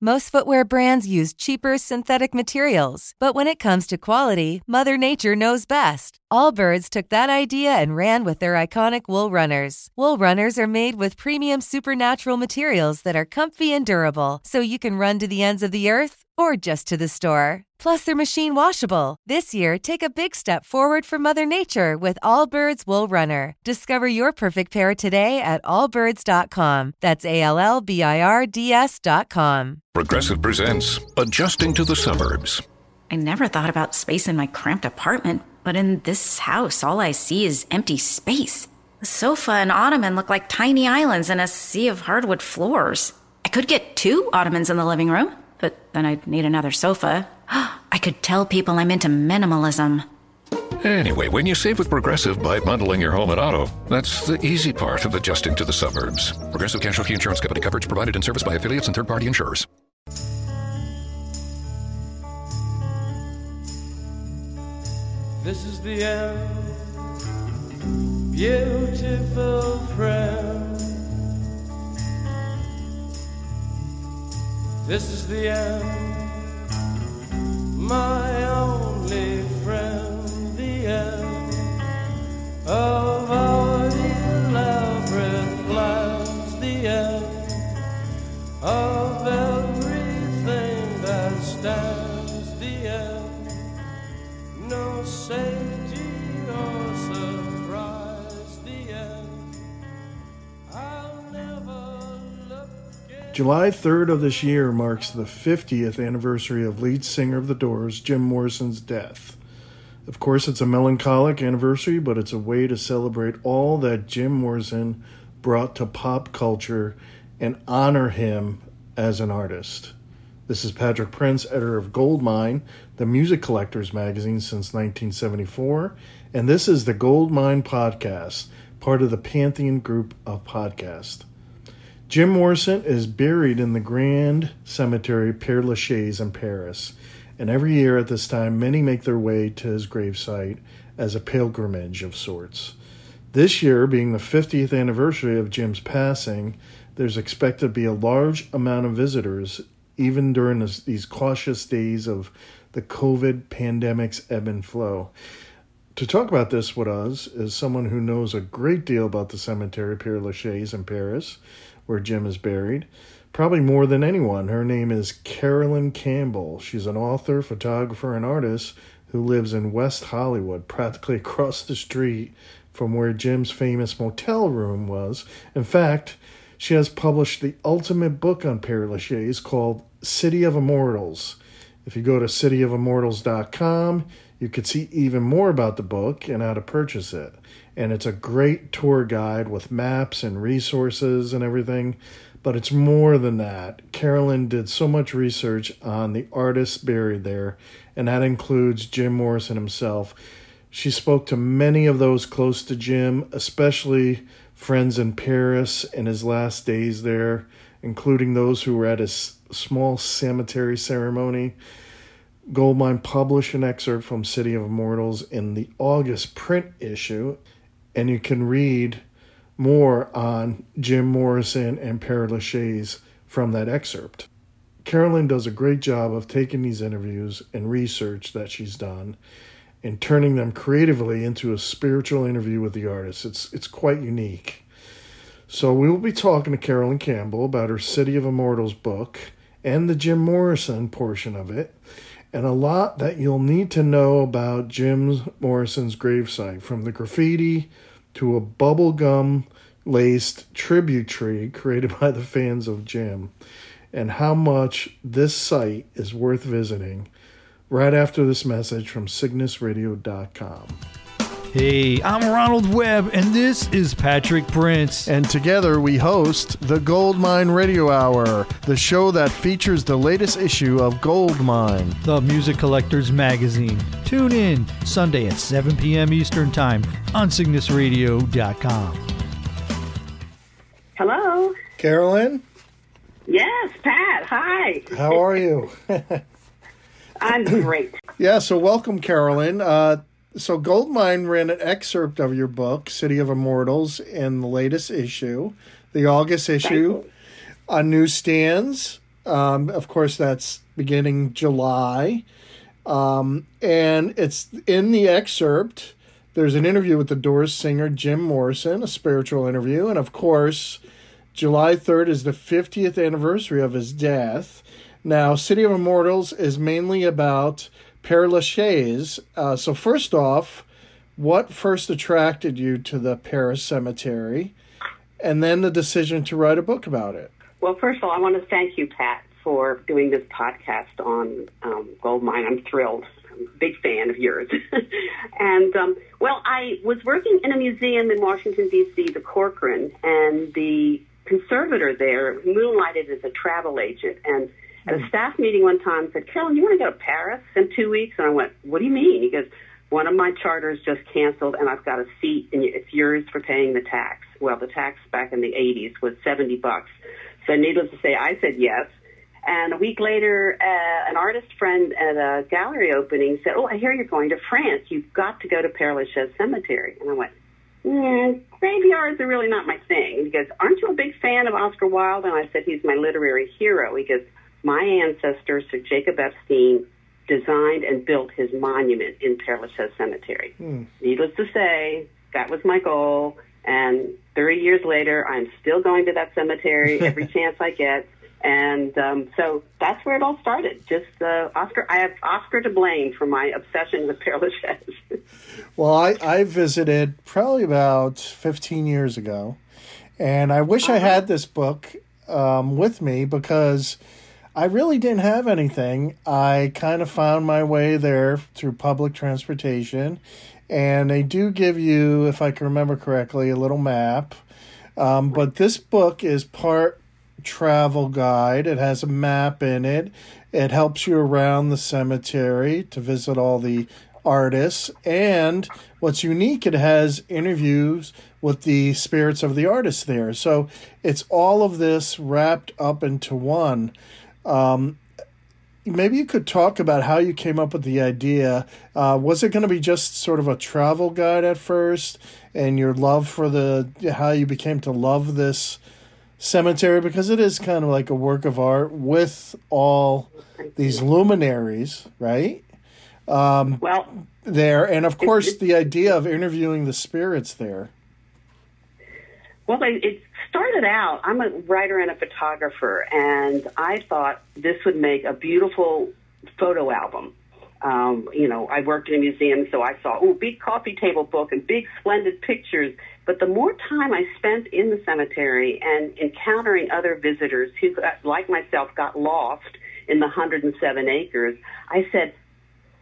Most footwear brands use cheaper synthetic materials, but when it comes to quality, Mother Nature knows best. Allbirds took that idea and ran with their iconic wool runners. Wool runners are made with premium supernatural materials that are comfy and durable, so you can run to the ends of the earth or just to the store. Plus, they're machine washable. This year, take a big step forward for Mother Nature with Allbirds Wool Runner. Discover your perfect pair today at allbirds.com. That's ALLBIRDS.com. Progressive presents Adjusting to the Suburbs. I never thought about space in my cramped apartment, but in this house, all I see is empty space. The sofa and ottoman look like tiny islands in a sea of hardwood floors. I could get 2 ottomans in the living room, but then I'd need another sofa. I could tell people I'm into minimalism. Anyway, when you save with Progressive by bundling your home and auto, that's the easy part of adjusting to the suburbs. Progressive Casualty Insurance Company coverage provided and serviced by affiliates and third-party insurers. This is the end, beautiful friend. This is the end, my only friend, the end of our elaborate plans, the end of everything that stands, the end, no safety or surprise, the end, I'll never look again. July 3rd of this year marks the 50th anniversary of lead singer of The Doors, Jim Morrison's death. Of course, it's a melancholic anniversary, but it's a way to celebrate all that Jim Morrison brought to pop culture and honor him as an artist. This is Patrick Prince, editor of Goldmine, the music collector's magazine since 1974, and this is the Goldmine Podcast, part of the Pantheon Group of Podcasts. Jim Morrison is buried in the Grand Cemetery Père Lachaise in Paris, and every year at this time, many make their way to his gravesite as a pilgrimage of sorts. This year, being the 50th anniversary of Jim's passing, there's expected to be a large amount of visitors even during these cautious days of the COVID pandemic's ebb and flow. To talk about this with us is someone who knows a great deal about the cemetery Père Lachaise in Paris, where Jim is buried, probably more than anyone. Her name is Carolyn Campbell. She's an author, photographer, and artist who lives in West Hollywood, practically across the street from where Jim's famous motel room was. In fact, she has published the ultimate book on Père Lachaise called City of Immortals. If you go to cityofimmortals.com, you can see even more about the book and how to purchase it. And it's a great tour guide with maps and resources and everything. But it's more than that. Carolyn did so much research on the artists buried there, and that includes Jim Morrison himself. She spoke to many of those close to Jim, especially friends in Paris in his last days there, including those who were at his small cemetery ceremony. Goldmine published an excerpt from City of Immortals in the August print issue, and you can read more on Jim Morrison and Père Lachaise from that excerpt. Carolyn does a great job of taking these interviews and research that she's done and turning them creatively into a spiritual interview with the artist. It's quite unique. So we will be talking to Carolyn Campbell about her City of Immortals book and the Jim Morrison portion of it, and a lot that you'll need to know about Jim Morrison's gravesite, from the graffiti to a bubblegum-laced tribute tree created by the fans of Jim, and how much this site is worth visiting. Right after this message from CygnusRadio.com. Hey, I'm Ronald Webb, and this is Patrick Prince. And together we host the Goldmine Radio Hour, the show that features the latest issue of Goldmine, the music collector's magazine. Tune in Sunday at 7 p.m. Eastern Time on CygnusRadio.com. Hello. Carolyn? Yes, Pat. Hi. How are you? I'm great. Yeah, so welcome, Carolyn. So Goldmine ran an excerpt of your book, City of Immortals, in the latest issue, the August issue, on newsstands, Of course, that's beginning July. And it's in the excerpt. There's an interview with the Doors singer Jim Morrison, a spiritual interview. And of course, July 3rd is the 50th anniversary of his death. Now, City of Immortals is mainly about Père Lachaise. So first off, what first attracted you to the Paris Cemetery, and then the decision to write a book about it? Well, first of all, I want to thank you, Pat, for doing this podcast on Goldmine. I'm thrilled. I'm a big fan of yours. And, well, I was working in a museum in Washington, D.C., the Corcoran, and the conservator there moonlighted as a travel agent. And at a staff meeting one time, said, "Carolyn, you want to go to Paris in 2 weeks?" And I went, "What do you mean?" He goes, "One of my charters just canceled, and I've got a seat, and it's yours for paying the tax." Well, the tax back in the 80s was $70. So needless to say, I said yes. And a week later, an artist friend at a gallery opening said, "Oh, I hear you're going to France. You've got to go to Père Lachaise Cemetery." And I went, graveyards are really not my thing. And he goes, "Aren't you a big fan of Oscar Wilde?" And I said, "He's my literary hero." He goes, "My ancestor, Sir Jacob Epstein, designed and built his monument in Père Lachaise Cemetery." Needless to say, that was my goal. And 30 years later, I'm still going to that cemetery every chance I get. And so that's where it all started. Just Oscar. I have Oscar to blame for my obsession with Père Lachaise. Well, I visited probably about 15 years ago. And I wish I had this book with me, because I really didn't have anything. I kind of found my way there through public transportation. And they do give you, if I can remember correctly, a little map. But this book is part travel guide. It has a map in it. It helps you around the cemetery to visit all the artists. And what's unique, it has interviews with the spirits of the artists there. So it's all of this wrapped up into one. Maybe you could talk about how you came up with the idea. Was it going to be just sort of a travel guide at first, and your love for how you became to love this cemetery? Because it is kind of like a work of art with all these luminaries, right? There. And of course, the idea of interviewing the spirits there. Well, it started out, I'm a writer and a photographer, and I thought this would make a beautiful photo album. I worked in a museum, so I saw, big coffee table book and big splendid pictures. But the more time I spent in the cemetery and encountering other visitors who, like myself, got lost in the 107 acres, I said,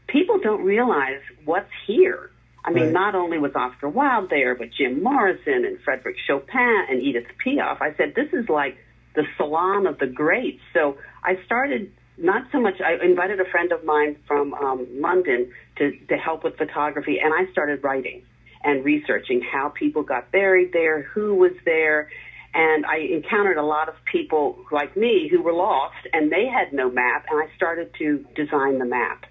people don't realize what's here. I mean, not only was Oscar Wilde there, but Jim Morrison and Frédéric Chopin and Edith Piaf. I said, this is like the salon of the greats. So I started I invited a friend of mine from London to help with photography, and I started writing and researching how people got buried there, who was there. And I encountered a lot of people like me who were lost, and they had no map, and I started to design the map.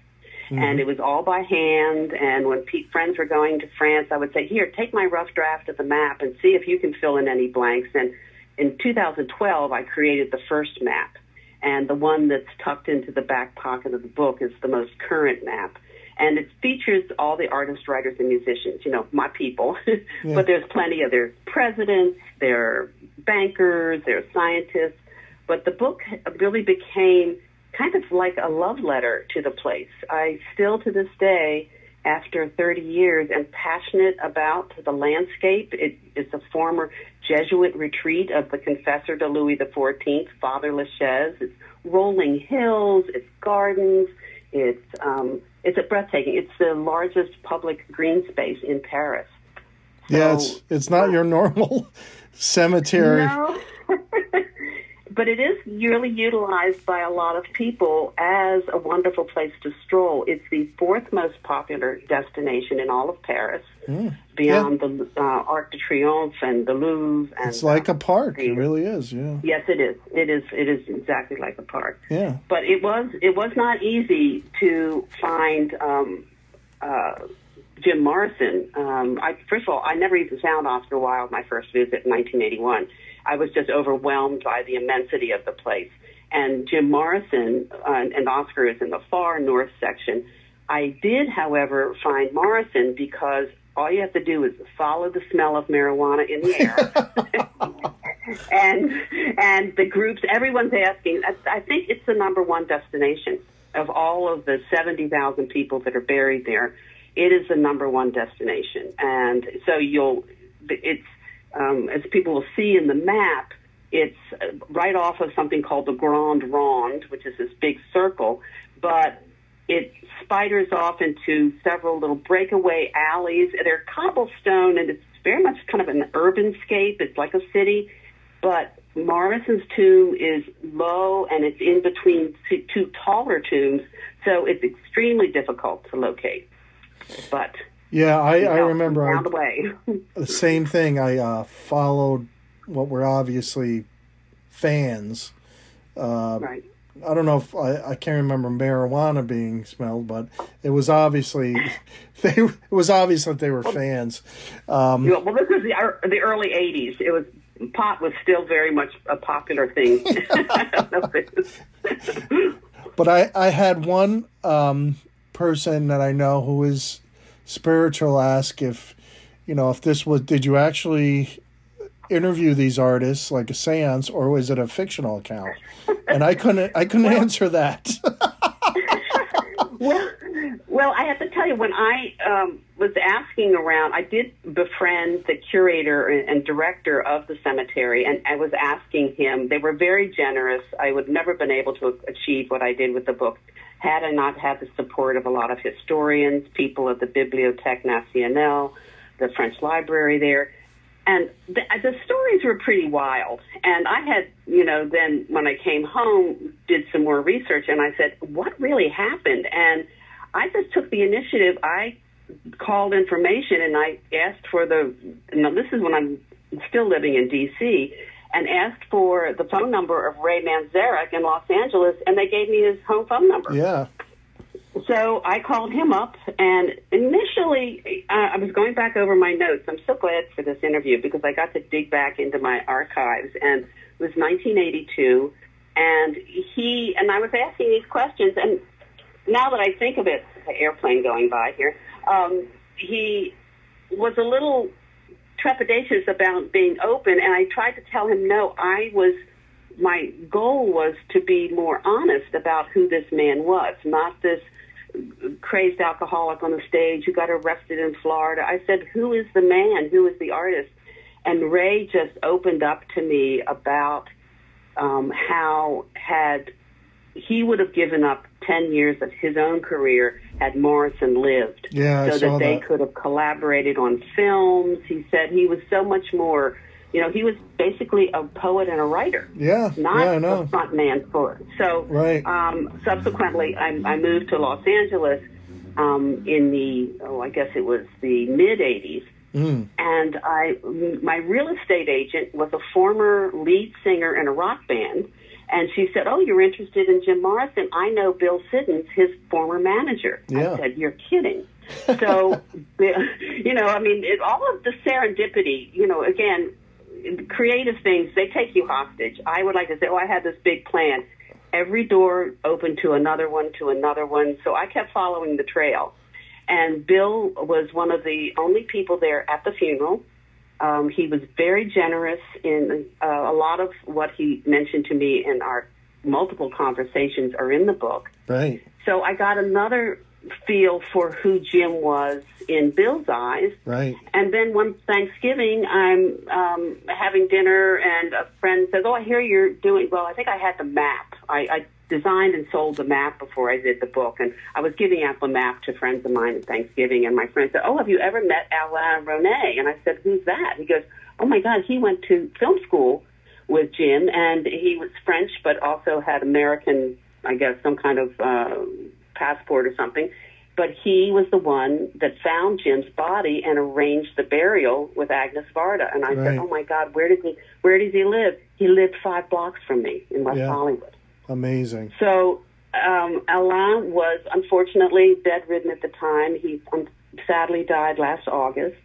Mm-hmm. And it was all by hand, and when friends were going to France, I would say, here, take my rough draft of the map and see if you can fill in any blanks. And in 2012, I created the first map, and the one that's tucked into the back pocket of the book is the most current map. And it features all the artists, writers, and musicians, my people. Yeah. But there's plenty of their presidents, their bankers, their scientists. But the book really became kind of like a love letter to the place. I still, to this day, after 30 years, am passionate about the landscape. It's a former Jesuit retreat of the confessor to Louis XIV, Father Lachaise. It's rolling hills, it's gardens, it's a breathtaking. It's the largest public green space in Paris. So, yeah, it's not your normal cemetery. No. But it is really utilized by a lot of people as a wonderful place to stroll. It's the fourth most popular destination in all of Paris, beyond the Arc de Triomphe and the Louvre. And it's like a park. It really is, yeah. Yes, it is. It is exactly like a park. Yeah. But it was not easy to find Jim Morrison. First of all, I never even found Oscar Wilde my first visit in 1981. I was just overwhelmed by the immensity of the place. and Jim Morrison, and Oscar is in the far north section. I did, however, find Morrison because all you have to do is follow the smell of marijuana in the air. and the groups, everyone's asking. I think it's the number one destination of all of the 70,000 people that are buried there. It is the number one destination. And so as people will see in the map, it's right off of something called the Grande Ronde, which is this big circle, but it spiders off into several little breakaway alleys. They're cobblestone, and it's very much kind of an urban scape. It's like a city, but Morrison's tomb is low, and it's in between two taller tombs, so it's extremely difficult to locate. But yeah, I remember down the way. The same thing. I followed what were obviously fans. Right. I don't know if I can't remember marijuana being smelled, but it was obviously they were fans. Well, this was the early '80s. It was. Pot was still very much a popular thing. But I had one person that I know who is spiritual ask if this was, did you actually interview these artists like a seance, or was it a fictional account? And I couldn't answer that. Well, I have to tell you, when I was asking around, I did befriend the curator and director of the cemetery, and I was asking him. They were very generous. I would never have been able to achieve what I did with the book had I not had the support of a lot of historians, people at the Bibliothèque Nationale, the French library there. And the stories were pretty wild. And I had, then when I came home, did some more research, and I said, what really happened? And I just took the initiative. I called information, and I asked for this is when I'm still living in D.C., and asked for the phone number of Ray Manzarek in Los Angeles, and they gave me his home phone number. Yeah. So I called him up, and initially I was going back over my notes. I'm so glad for this interview because I got to dig back into my archives, and it was 1982, and I was asking these questions, and now that I think of it, the airplane going by here, he was a little trepidatious about being open, and I tried to tell him, no, my goal was to be more honest about who this man was, not this crazed alcoholic on the stage who got arrested in Florida. I said, who is the man? Who is the artist? And Ray just opened up to me about how he would have given up 10 years of his own career had Morrison lived. Yeah, so that they could have collaborated on films. He said he was so much more, he was basically a poet and a writer. Yeah, not a front man for it. So right. Subsequently, I moved to Los Angeles in I guess it was the mid-'80s. Mm. And my real estate agent was a former lead singer in a rock band. And she said, oh, you're interested in Jim Morrison? I know Bill Siddons, his former manager. Yeah. I said, you're kidding. So, all of the serendipity, again, creative things, they take you hostage. I would like to say, oh, I had this big plan. Every door opened to another one, So I kept following the trail. And Bill was one of the only people there at the funeral. He was very generous in a lot of what he mentioned to me in our multiple conversations are in the book. Right. So I got another feel for who Jim was in Bill's eyes. Right. And then one Thanksgiving, I'm having dinner, and a friend says, oh, I hear you're doing well. I think I had the map. I designed and sold the map before I did the book, and I was giving out the map to friends of mine at Thanksgiving, and my friend said, oh, have you ever met Alain René? And I said, who's that? He goes, oh my God, he went to film school with Jim, and he was French but also had American, I guess, some kind of passport or something, but he was the one that found Jim's body and arranged the burial with Agnes Varda. And I said, oh my God, where does he live? He lived 5 blocks from me in West Hollywood. Amazing. So Alain was unfortunately bedridden at the time. He sadly died last August.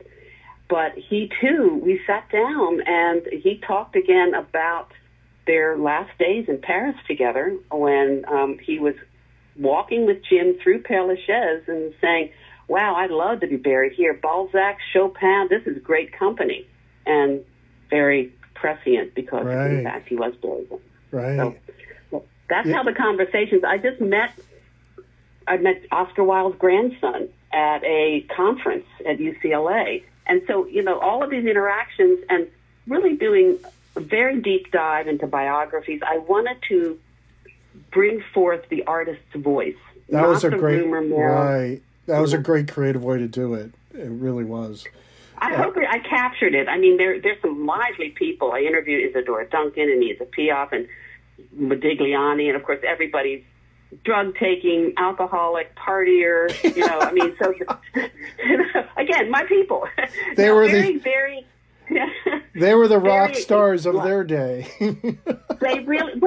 But we sat down and he talked again about their last days in Paris together when he was walking with Jim through Père Lachaise and saying, wow, I'd love to be buried here. Balzac, Chopin, this is great company. And very prescient because, in fact, he was buried. Right. So, well, that's how the conversations... I met Oscar Wilde's grandson at a conference at UCLA. And so, you know, all of these interactions and really doing a very deep dive into biographies, I wanted to bring forth the artist's voice. That was a great... That was a great creative way to do it. It really was. I hope I captured it. I mean, there's some lively people. I interviewed Isadora Duncan and Issa Piof and Modigliani, and of course everybody's drug-taking, alcoholic, partier. You know, I mean, so again, my people. They were very. They were the rock stars of their day. They really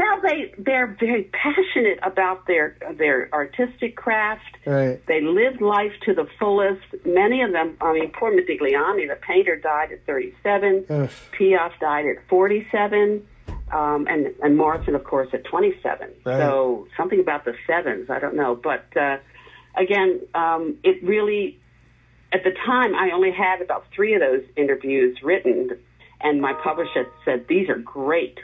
they're very passionate about their artistic craft. Right. They lived life to the fullest. Many of them, I mean, poor Modigliani, the painter, died at 37. Ugh. Piof died at 47, and Martin, of course, at 27. Right. So something about the sevens, I don't know, but again, it really. At the time, I only had about 3 of those interviews written, and my publisher said, these are great.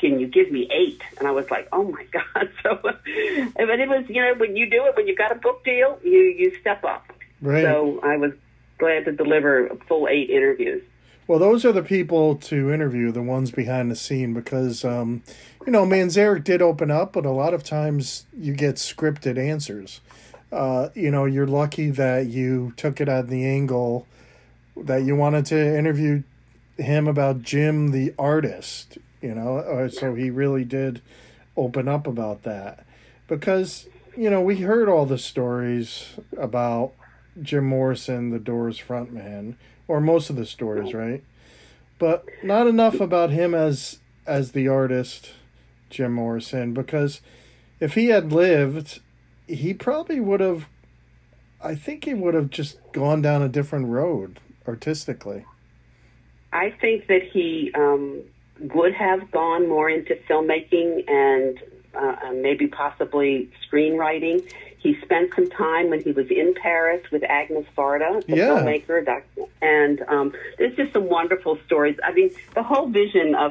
Can you give me 8? And I was like, oh, my God. So, but it was, you know, when you do it, when you've got a book deal, you step up. Right. So I was glad to deliver a full 8 interviews. Well, those are the people to interview, the ones behind the scene, because, you know, Manzarek did open up, but a lot of times you get scripted answers. You know, you're lucky that you took it on the angle that you wanted to interview him about Jim the artist, you know, so he really did open up about that. Because, you know, we heard all the stories about Jim Morrison, the Doors frontman, or most of the stories, right? But not enough about him as the artist, Jim Morrison, because if he had lived... he probably would have, I think he would have just gone down a different road artistically. I think that he would have gone more into filmmaking and maybe possibly screenwriting. He spent some time when he was in Paris with Agnes Varda, the filmmaker. And there's just some wonderful stories. I mean, the whole vision of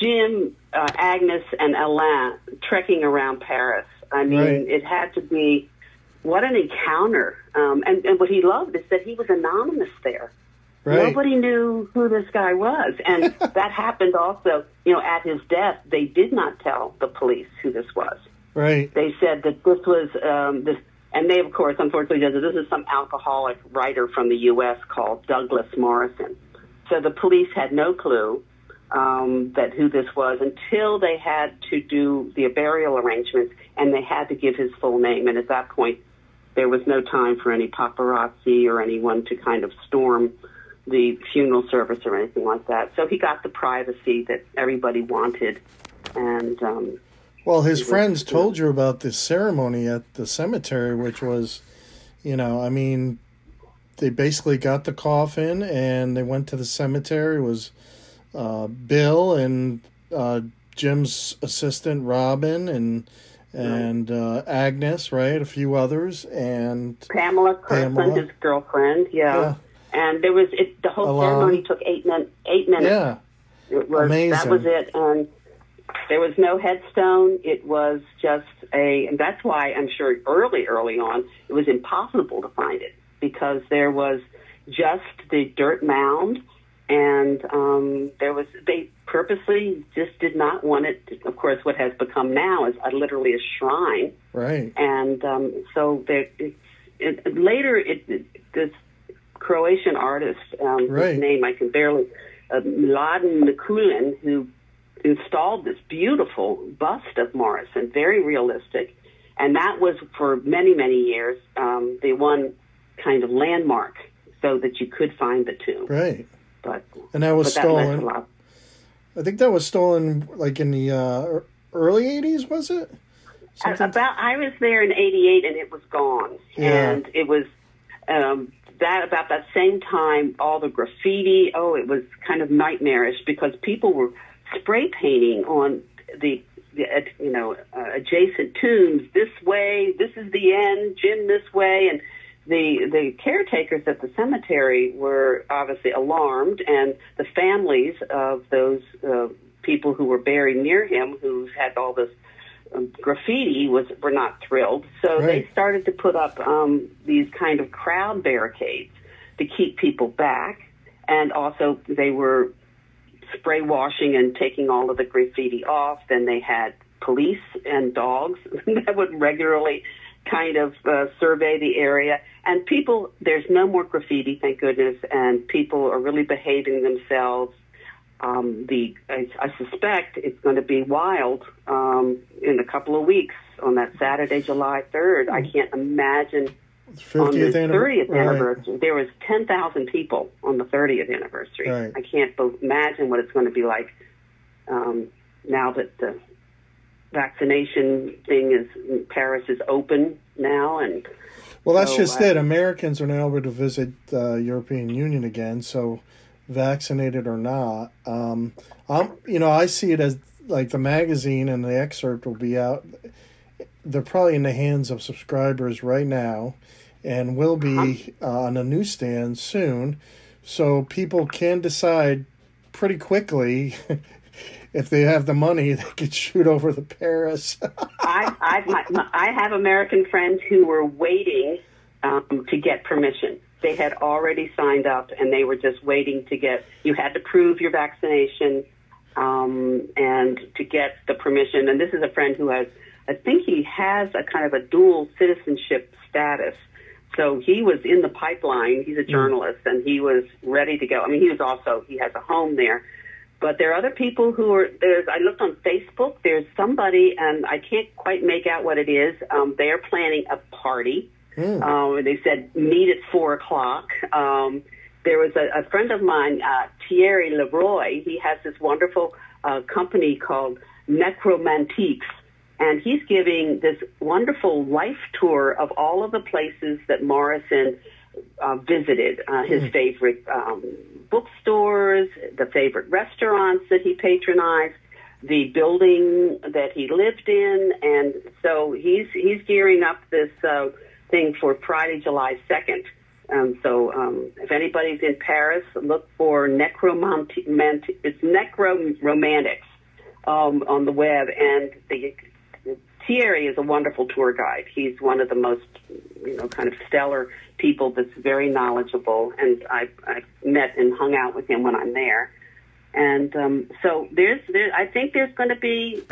Jim, Agnes, and Alain trekking around Paris. I mean, it had to be, what an encounter. And what he loved is that he was anonymous there. Right. Nobody knew who this guy was. And that happened also, you know, at his death, they did not tell the police who this was. Right. They said that this was, and they, of course, unfortunately, said that this is some alcoholic writer from the U.S. called Douglas Morrison. So the police had no clue. That who this was until they had to do the burial arrangements and they had to give his full name. And at that point, there was no time for any paparazzi or anyone to kind of storm the funeral service or anything like that. So he got the privacy that everybody wanted. And well, his friends told you about this ceremony at the cemetery, which was, you know, I mean, they basically got the coffin and they went to the cemetery. It was... Bill and Jim's assistant Robin and Agnes, right? A few others and Pamela Kirkland, his girlfriend, And there was the whole ceremony took 8 minutes. Yeah, it was amazing. That was it, and there was no headstone. It was just and that's why I'm sure early on it was impossible to find it because there was just the dirt mound. And they purposely just did not want it. Of course, what has become now is literally a shrine. Right. And so later, this Croatian artist, his name I can barely, Mladen Nikulin, who installed this beautiful bust of Morrison, very realistic. And that was for many, many years the one kind of landmark so that you could find the tomb. Right. And that was stolen. I think that was stolen like in the early 80s, was it? I was there in 88 and it was gone. Yeah. And it was about that same time, all the graffiti. Oh, it was kind of nightmarish because people were spray painting on the adjacent tombs this way, this is the end, Jim this way. And the caretakers at the cemetery were obviously alarmed, and the families of those people who were buried near him who had all this graffiti were not thrilled. So right. They started to put up these kind of crowd barricades to keep people back, and also they were spray washing and taking all of the graffiti off. Then they had police and dogs that would regularly kind of survey the area. And people, there's no more graffiti, thank goodness, and people are really behaving themselves. I suspect it's going to be wild in a couple of weeks on that Saturday, July 3rd. I can't imagine on the 30th anniversary. Right. There was 10,000 people on the 30th anniversary. Right. I can't imagine what it's going to be like now that the vaccination thing is, Paris is open now. And well, that's so, just it. Americans are now able to visit the European Union again, so vaccinated or not. I see it as like the magazine and the excerpt will be out. They're probably in the hands of subscribers right now and will be on a newsstand soon. So people can decide pretty quickly if they have the money, they could shoot over to Paris. I have American friends who were waiting to get permission. They had already signed up, and they were just waiting to get. You had to prove your vaccination and to get the permission. And this is a friend who has, I think he has a kind of a dual citizenship status. So he was in the pipeline. He's a journalist, and he was ready to go. I mean, he has a home there. But there are other people who are, I looked on Facebook, there's somebody, and I can't quite make out what it is. They're planning a party. They said, meet at 4 o'clock. There was a friend of mine, Thierry Leroy. He has this wonderful company called Necromantiques. And he's giving this wonderful life tour of all of the places that Morrison visited, his favorite bookstores, the favorite restaurants that he patronized, the building that he lived in. And so he's gearing up this thing for Friday, July 2nd. So if anybody's in Paris, look for Necromantics on the web. And Thierry is a wonderful tour guide. He's one of the most, kind of stellar people that's very knowledgeable, and I met and hung out with him when I'm there. And so I think there's going to be,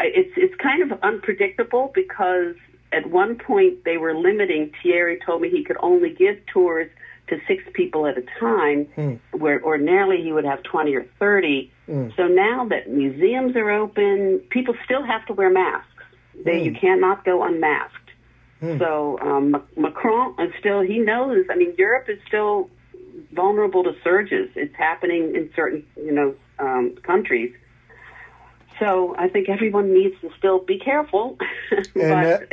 it's kind of unpredictable, because at one point they were limiting. Thierry told me he could only give tours to 6 people at a time, where ordinarily he would have 20 or 30. So now that museums are open, people still have to wear masks. You cannot go unmasked. So Macron is still, he knows, I mean, Europe is still vulnerable to surges. It's happening in certain, countries. So I think everyone needs to still be careful. But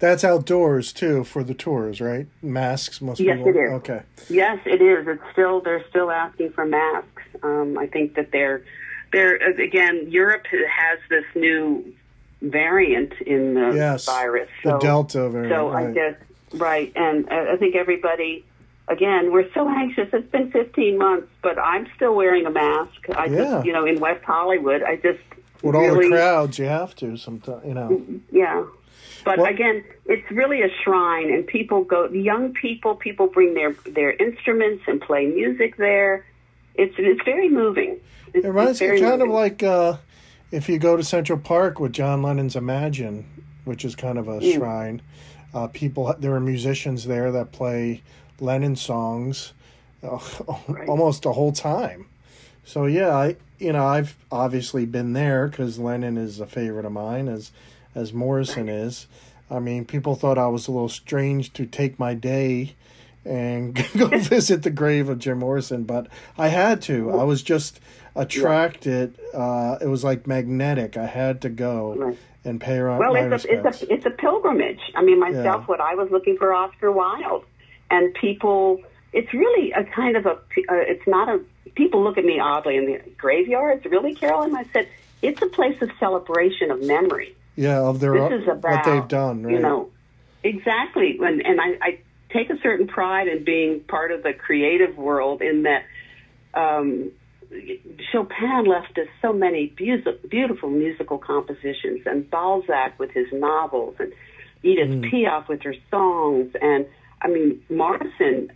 that's outdoors, too, for the tours, right? Masks must be... Yes, it is. Okay. Yes, it is. It's still, they're still asking for masks. I think that again, Europe has this new variant in the virus. So, the Delta variant. So right. I guess, right. And I think everybody, again, we're so anxious. It's been 15 months, but I'm still wearing a mask. I just in West Hollywood, I just... With all the crowds, you have to sometimes, Yeah. But again, it's really a shrine, and young people bring their instruments and play music there. It's very moving. It reminds me kind of like if you go to Central Park with John Lennon's Imagine, which is kind of a shrine. There are musicians there that play Lennon songs almost the whole time. So I've obviously been there because Lennon is a favorite of mine, as Morrison is. I mean, people thought I was a little strange to take my day and go visit the grave of Jim Morrison, but I had to. I was just attracted. It was like magnetic. I had to go and pay my respects. It's a pilgrimage. I mean, myself, what I was looking for Oscar Wilde, and people it's really a kind of a, it's not a, people look at me oddly in the graveyards, really, Carolyn? I said, it's a place of celebration of memory. Yeah, of their what they've done, right? You know, exactly. And I take a certain pride in being part of the creative world in that Chopin left us so many beautiful musical compositions, and Balzac with his novels, and Edith Piaf with her songs, and, I mean, Morrison,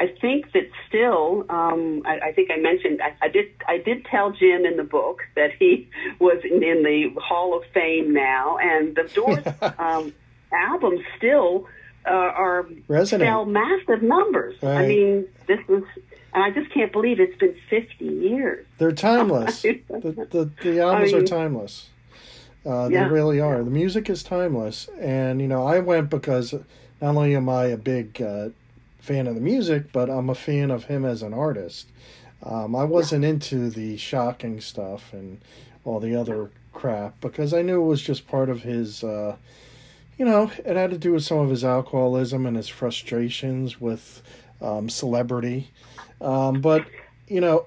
I think that still, I think I mentioned, I did tell Jim in the book that he was in the Hall of Fame now, and the Doors albums still are sell massive numbers. Right. I mean, this was, and I just can't believe it's been 50 years. They're timeless. the albums are timeless. They really are. Yeah. The music is timeless, and you know, I went because not only am I a big fan of the music, but I'm a fan of him as an artist. I wasn't into the shocking stuff and all the other crap because I knew it was just part of his, you know, it had to do with some of his alcoholism and his frustrations with celebrity. But, you know,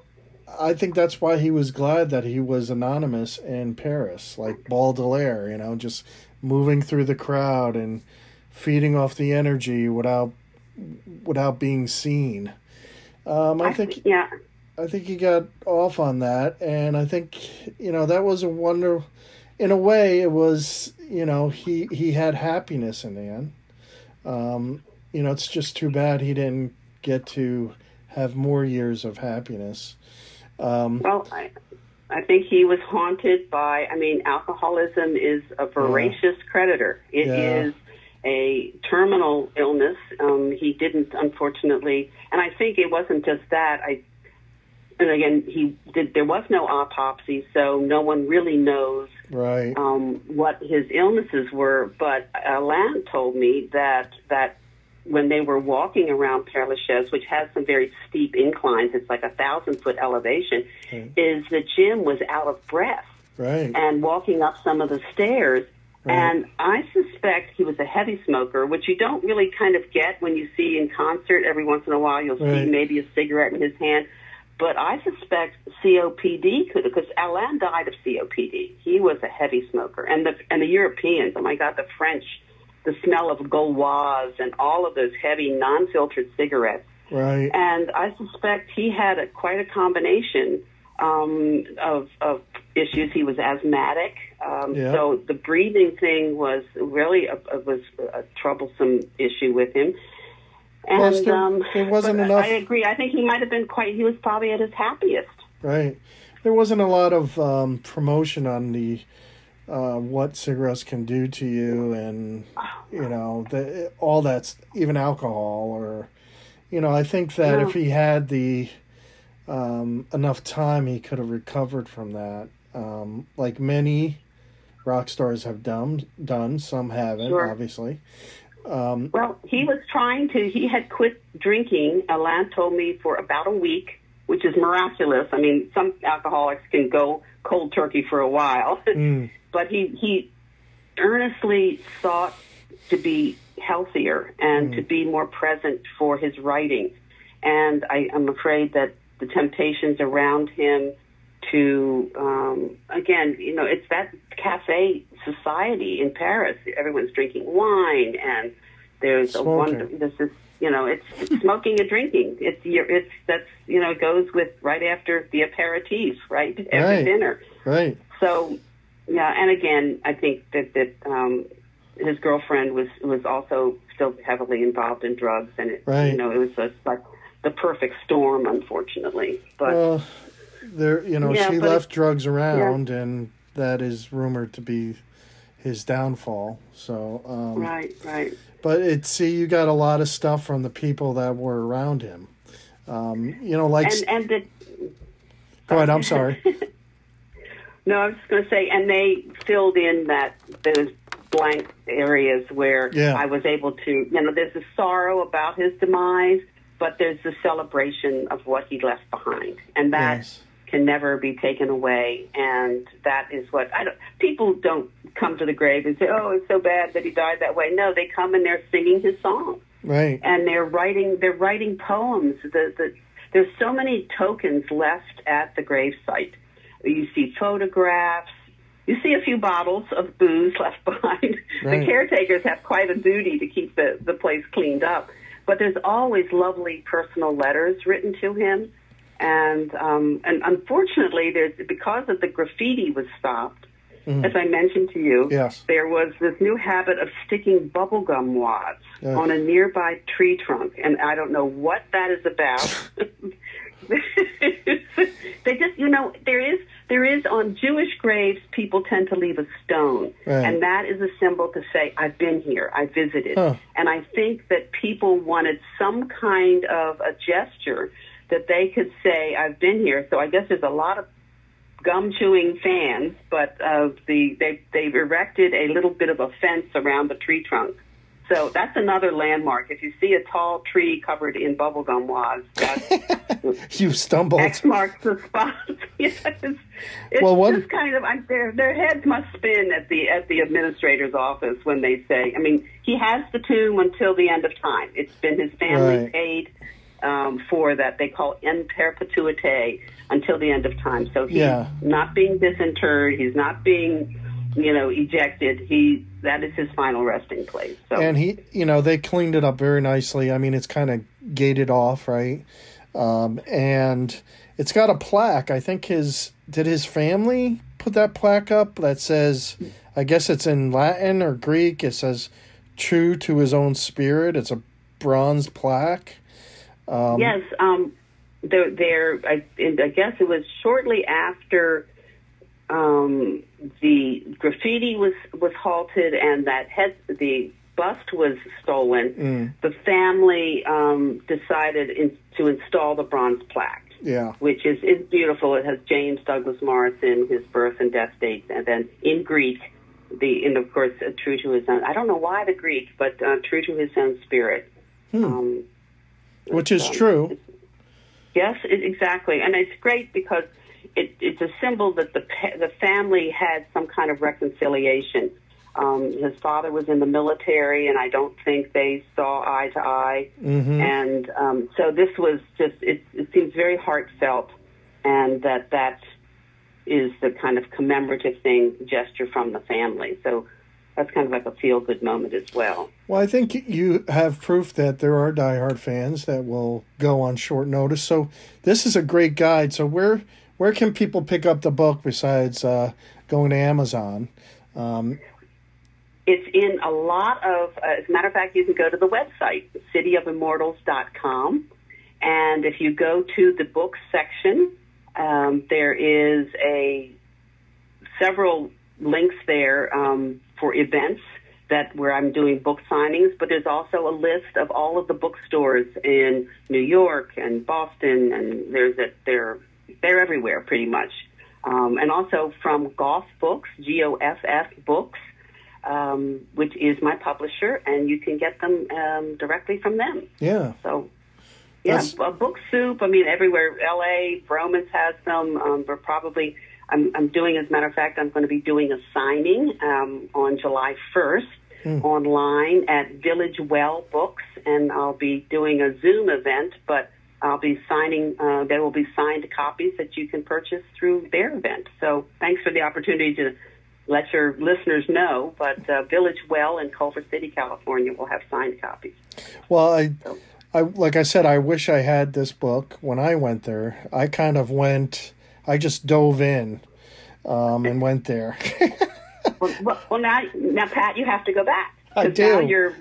I think that's why he was glad that he was anonymous in Paris, like Baudelaire, you know, just moving through the crowd and feeding off the energy without being seen. I think he got off on that, and I think, you know, that was a wonder. In a way, it was, you know, he had happiness in the end. You know, it's just too bad he didn't get to have more years of happiness. Well, I think he was haunted by, I mean, alcoholism is a voracious creditor. It is a terminal illness. He didn't, unfortunately, and I think it wasn't just that. There was no autopsy, so no one really knows what his illnesses were. But Alain told me that when they were walking around Père Lachaise, which has some very steep inclines, it's like 1,000-foot elevation, is that Jim was out of breath and walking up some of the stairs. Right. And I suspect he was a heavy smoker, which you don't really kind of get when you see in concert. Every once in a while, you'll see maybe a cigarette in his hand. But I suspect COPD could, because Alain died of COPD. He was a heavy smoker. And the Europeans, oh my God, the French, the smell of Gauloises and all of those heavy, non-filtered cigarettes. Right. And I suspect he had quite a combination of issues. He was asthmatic, so the breathing thing was really a troublesome issue with him. And well, there wasn't enough. I agree. I think he might have been he was probably at his happiest. Right. There wasn't a lot of promotion on the what cigarettes can do to you, and you know, all that's even alcohol, or you know, I think that if he had the enough time, he could have recovered from that. Like many rock stars have done, some haven't, obviously. Well, he was trying to, he had quit drinking, Alain told me, for about a week, which is miraculous. I mean, some alcoholics can go cold turkey for a while, but he earnestly sought to be healthier and to be more present for his writing. And I'm afraid that the temptations around him to, again, you know, it's that cafe society in Paris. Everyone's drinking wine, and there's it's smoking and drinking. It goes with right after the aperitifs, right? After dinner. Right. So, yeah, and again, I think that his girlfriend was also still heavily involved in drugs, and it was just like the perfect storm, unfortunately. But she left drugs around, and that is rumored to be his downfall. So But you got a lot of stuff from the people that were around him. You know, like go ahead. I'm sorry. No, I was just going to say, and they filled in those blank areas where I was able to. You know, there's a sorrow about his demise, but there's the celebration of what he left behind, and that can never be taken away. And that is what people don't come to the grave and say, "Oh, it's so bad that he died that way." No, they come and they're singing his song. Right. And they're writing poems. There's so many tokens left at the gravesite. You see photographs. You see a few bottles of booze left behind. Right. The caretakers have quite a duty to keep the place cleaned up. But there's always lovely personal letters written to him. And unfortunately, because the graffiti was stopped, as I mentioned to you, yes, there was this new habit of sticking bubblegum wads on a nearby tree trunk. And I don't know what that is about. They just, there is on Jewish graves, people tend to leave a stone. Right. And that is a symbol to say, I've been here, I visited. Huh. And I think that people wanted some kind of a gesture that they could say, I've been here. So I guess there's a lot of gum-chewing fans, but they've erected a little bit of a fence around the tree trunk. So that's another landmark. If you see a tall tree covered in bubblegum wads, that's you stumbled. X marks the spot. Yes. Their heads must spin at the administrator's office when they say, I mean, he has the tomb until the end of time. It's been his family paid for that. They call in perpetuity, until the end of time. So he's not being disinterred. He's not being ejected. That is his final resting place. So. And he, they cleaned it up very nicely. I mean, it's kind of gated off, right? And it's got a plaque. I think did his family put that plaque up that says, I guess it's in Latin or Greek. It says, true to his own spirit. It's a bronze plaque. I guess it was shortly after the graffiti was halted and the bust was stolen. The family decided to install the bronze plaque, which is beautiful. It has James Douglas Morrison, his birth and death dates, and then in Greek, of course, true to his own. I don't know why the Greek, but true to his own spirit, which is true. Yes, exactly. And it's great because it's a symbol that the family had some kind of reconciliation. His father was in the military, and I don't think they saw eye to eye. Mm-hmm. And so this was just, it seems very heartfelt, and that is the kind of commemorative gesture from the family. So that's kind of like a feel-good moment as well. Well, I think you have proof that there are diehard fans that will go on short notice. So this is a great guide. So where can people pick up the book besides going to Amazon? It's in a lot of... as a matter of fact, you can go to the website, cityofimmortals.com. And if you go to the book section, there is several links there for events where I'm doing book signings, but there's also a list of all of the bookstores in New York and Boston, and they're everywhere pretty much. And also from Goff Books, G-O-F-F Books, which is my publisher, and you can get them directly from them. Yeah. So, Book Soup, I mean, everywhere. L.A., Romans has them. We're probably... as a matter of fact, I'm going to be doing a signing on July 1st online at Village Well Books, and I'll be doing a Zoom event, but I'll be signing, there will be signed copies that you can purchase through their event. So thanks for the opportunity to let your listeners know, but Village Well in Culver City, California will have signed copies. Well, I like I said, I wish I had this book when I went there. I just dove in and went there. well, now, Pat, you have to go back. I do. Now you're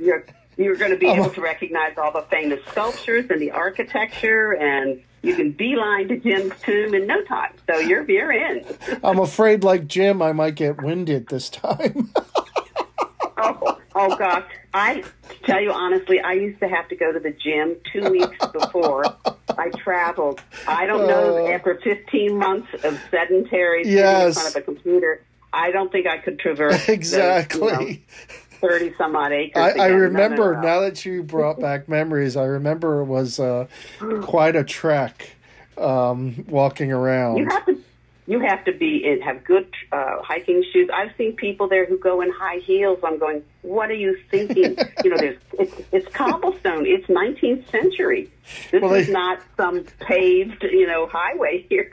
going to be able to recognize all the famous sculptures and the architecture, and you can beeline to Jim's tomb in no time. So you're in. I'm afraid, like Jim, I might get winded this time. Oh gosh! I tell you honestly, I used to have to go to the gym 2 weeks before I traveled. I don't know. After 15 months of sedentary in front of a computer, I don't think I could traverse exactly 30 some odd acres. I remember now that you brought back memories. I remember it was quite a trek walking around. You have to. You have to have good hiking shoes. I've seen people there who go in high heels. I'm going, what are you thinking? It's cobblestone. It's 19th century. This is not some paved, highway here.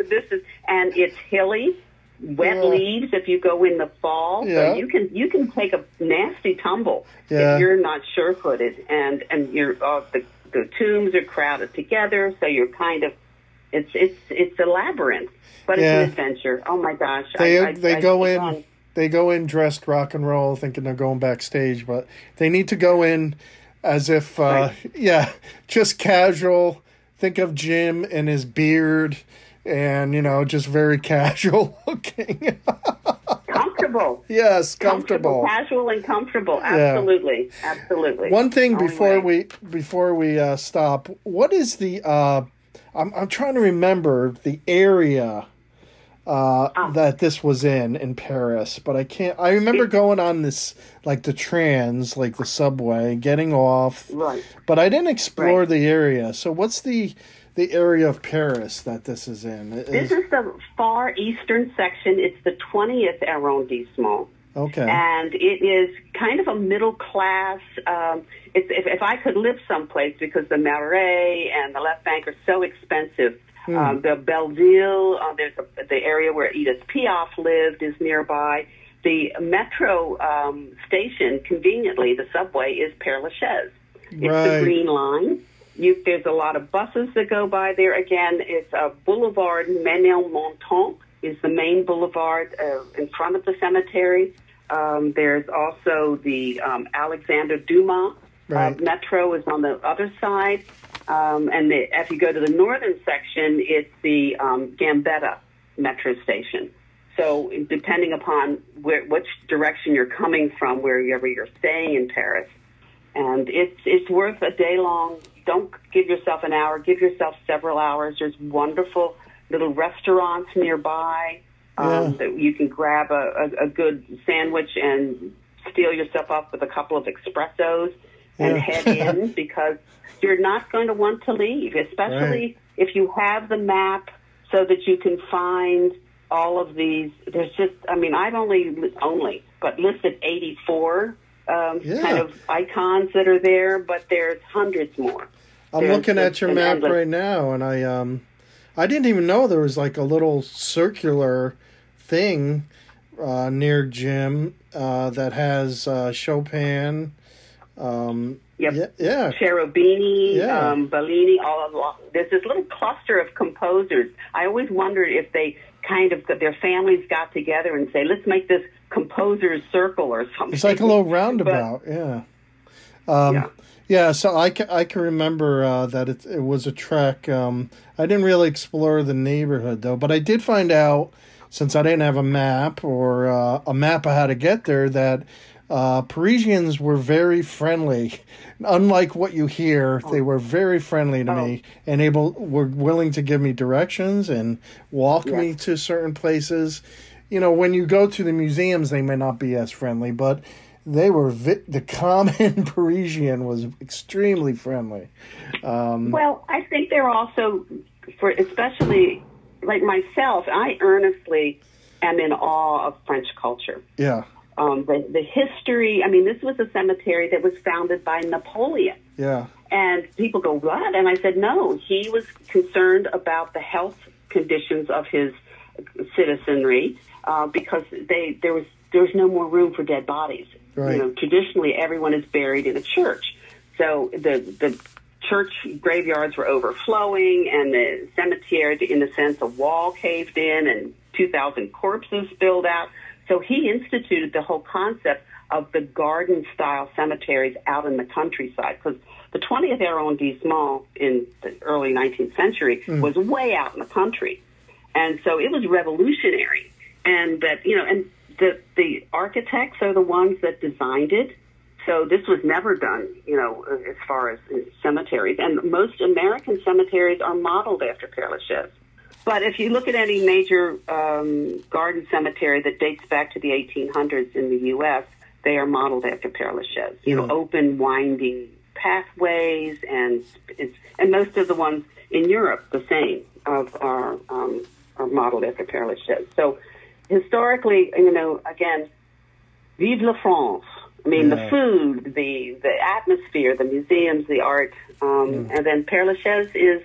And it's hilly, wet leaves if you go in the fall. Yeah. So you can take a nasty tumble if you're not sure-footed, and the tombs are crowded together, so you're kind of. It's a labyrinth, but it's an adventure. Oh my gosh! They go in dressed rock and roll, thinking they're going backstage, but they need to go in as if just casual. Think of Jim and his beard, and just very casual looking. Comfortable. Yes, comfortable. Casual and comfortable. Absolutely, absolutely. One thing before we stop, what is the I'm trying to remember the area that this was in Paris, but I can't. I remember going on this, the trans, the subway, getting off. Right. But I didn't explore the area. So what's the area of Paris that this is in? This is the far eastern section. It's the 20th arrondissement. Okay. And it is kind of a middle class. If I could live someplace, because the Marais and the Left Bank are so expensive, the Belleville, the area where Edith Piaf lived is nearby. The metro station, conveniently, the subway is Père Lachaise. It's the Green Line. There's a lot of buses that go by there. Again, it's a boulevard, Ménilmontant is the main boulevard in front of the cemetery. There's also the Alexandre Dumas metro is on the other side. And if you go to the northern section, it's the Gambetta metro station. So depending upon which direction you're coming from, wherever you're staying in Paris, and it's worth a day long. Don't give yourself an hour. Give yourself several hours. There's wonderful little restaurants nearby that you can grab a good sandwich and steal yourself up with a couple of espressos and head in, because you're not going to want to leave, especially if you have the map so that you can find all of these. There's just, I've only listed 84 kind of icons that are there, but there's hundreds more. I'm looking at your map right now, and I didn't even know there was a little circular thing near Jim that has Chopin. Cherubini, Bellini, all of there's this little cluster of composers. I always wondered if they their families got together and say, let's make this composer's circle or something. It's like a little roundabout, so I can remember that it was a trek. I didn't really explore the neighborhood, though. But I did find out, since I didn't have a map or a map of how to get there, that Parisians were very friendly. Unlike what you hear, they were very friendly to me and were willing to give me directions and walk me to certain places. When you go to the museums, they may not be as friendly, but they were the common Parisian was extremely friendly. I think they're also, especially like myself, I earnestly am in awe of French culture. Yeah. The history. This was a cemetery that was founded by Napoleon. Yeah. And people go, what? And I said, no, he was concerned about the health conditions of his citizenry because there was no more room for dead bodies. Right. Traditionally, everyone is buried in a church. So the church graveyards were overflowing, and the cemetery, in the sense, a wall caved in and 2,000 corpses spilled out. So he instituted the whole concept of the garden-style cemeteries out in the countryside, because the 20th arrondissement in the early 19th century was way out in the country. And so it was revolutionary. And that, the architects are the ones that designed it, so this was never done, as far as cemeteries. And most American cemeteries are modeled after Père Lachaise. But if you look at any major garden cemetery that dates back to the 1800s in the U.S., they are modeled after Père Lachaise. Open, winding pathways, and most of the ones in Europe, the same, of our modeled after Carolus Jet. So historically, you know, again, vive la France. I mean, the food, the atmosphere, the museums, the art, and then Père Lachaise is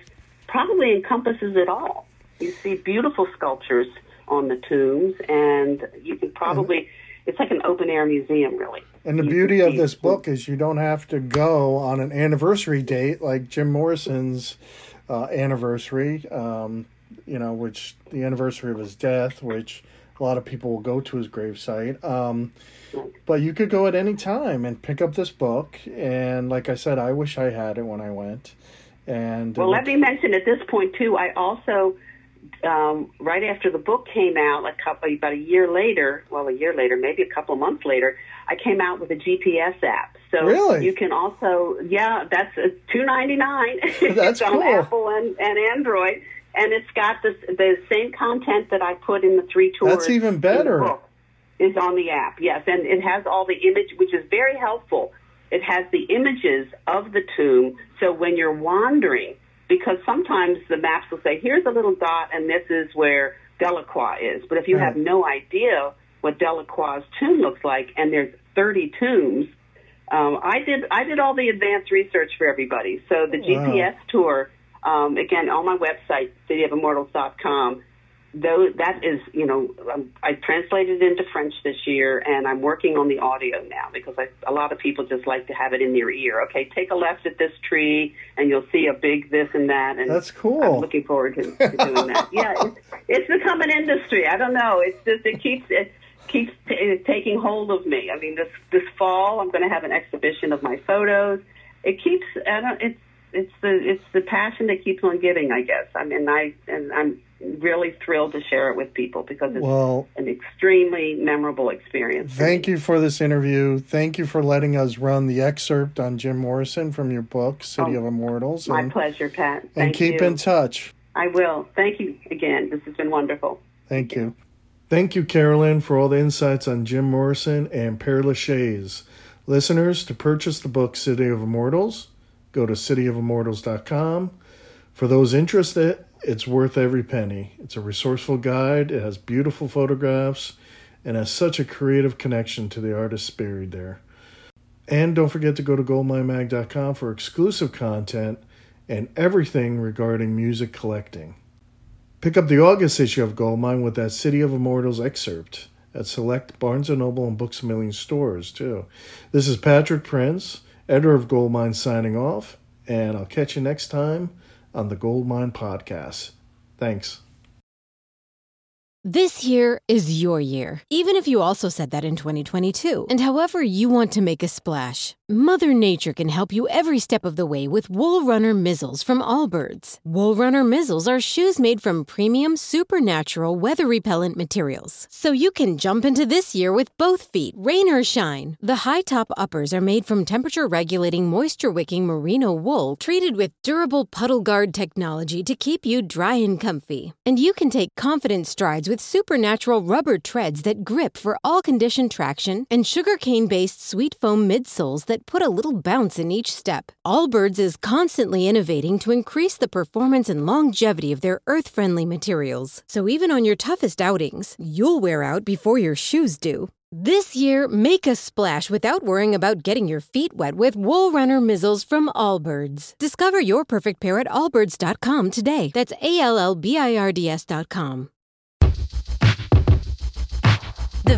probably encompasses it all. You see beautiful sculptures on the tombs, and you can probably, it's like an open-air museum, really. And the beauty of this book is you don't have to go on an anniversary date like Jim Morrison's anniversary, you know, which the anniversary of his death, which a lot of people will go to his gravesite. But you could go at any time and pick up this book. And like I said, I wish I had it when I went. And well, let me mention at this point, too, I also, right after the book came out, maybe a couple of months later, I came out with a GPS app. So really? You can also, that's $2.99. That's cool. On Apple and Android. And it's got the same content that I put in the three tours. That's even better. Is on the app, yes. And it has all the image, which is very helpful. It has the images of the tomb. So when you're wandering, because sometimes the maps will say, here's a little dot and this is where Delacroix is. But if you have no idea what Delacroix's tomb looks like, and there's 30 tombs, I did all the advanced research for everybody. So the GPS tour, again, on my website, cityofImmortals.com, though, that is, you know, I translated it into French this year, and I'm working on the audio now because a lot of people just like to have it in their ear. Okay, take a left at this tree, and you'll see a big this and that. And that's cool. I'm looking forward to doing that. Yeah, it's become an industry. I don't know. It's just it keeps taking hold of me. I mean, this fall I'm going to have an exhibition of my photos. It keeps. It's the passion that keeps on giving, I guess. I mean, I'm really thrilled to share it with people because it's an extremely memorable experience. Thank you for this interview. Thank you for letting us run the excerpt on Jim Morrison from your book, City of Immortals. My pleasure, Pat. And keep in touch. I will. Thank you again. This has been wonderful. Thank you. Thank you, Carolyn, for all the insights on Jim Morrison and Père Lachaise. Listeners, to purchase the book, City of Immortals, go to cityofImmortals.com. For those interested, it's worth every penny. It's a resourceful guide. It has beautiful photographs and has such a creative connection to the artists buried there. And don't forget to go to goldminemag.com for exclusive content and everything regarding music collecting. Pick up the August issue of Goldmine with that City of Immortals excerpt at select Barnes & Noble and Books A Million stores, too. This is Patrick Prince, editor of Goldmine, signing off, and I'll catch you next time on the Goldmine Podcast. Thanks. This year is your year, even if you also said that in 2022. And however you want to make a splash, Mother Nature can help you every step of the way with Wool Runner Mizzles from Allbirds. Wool Runner Mizzles are shoes made from premium, supernatural, weather-repellent materials, so you can jump into this year with both feet, rain or shine. The high-top uppers are made from temperature-regulating, moisture-wicking merino wool treated with durable puddle guard technology to keep you dry and comfy. And you can take confident strides with supernatural rubber treads that grip for all-condition traction and sugarcane-based sweet foam midsoles that put a little bounce in each step. Allbirds is constantly innovating to increase the performance and longevity of their earth-friendly materials. So even on your toughest outings, you'll wear out before your shoes do. This year, make a splash without worrying about getting your feet wet with Wool Runner Mizzles from Allbirds. Discover your perfect pair at allbirds.com today. That's ALLBIRDS.com. The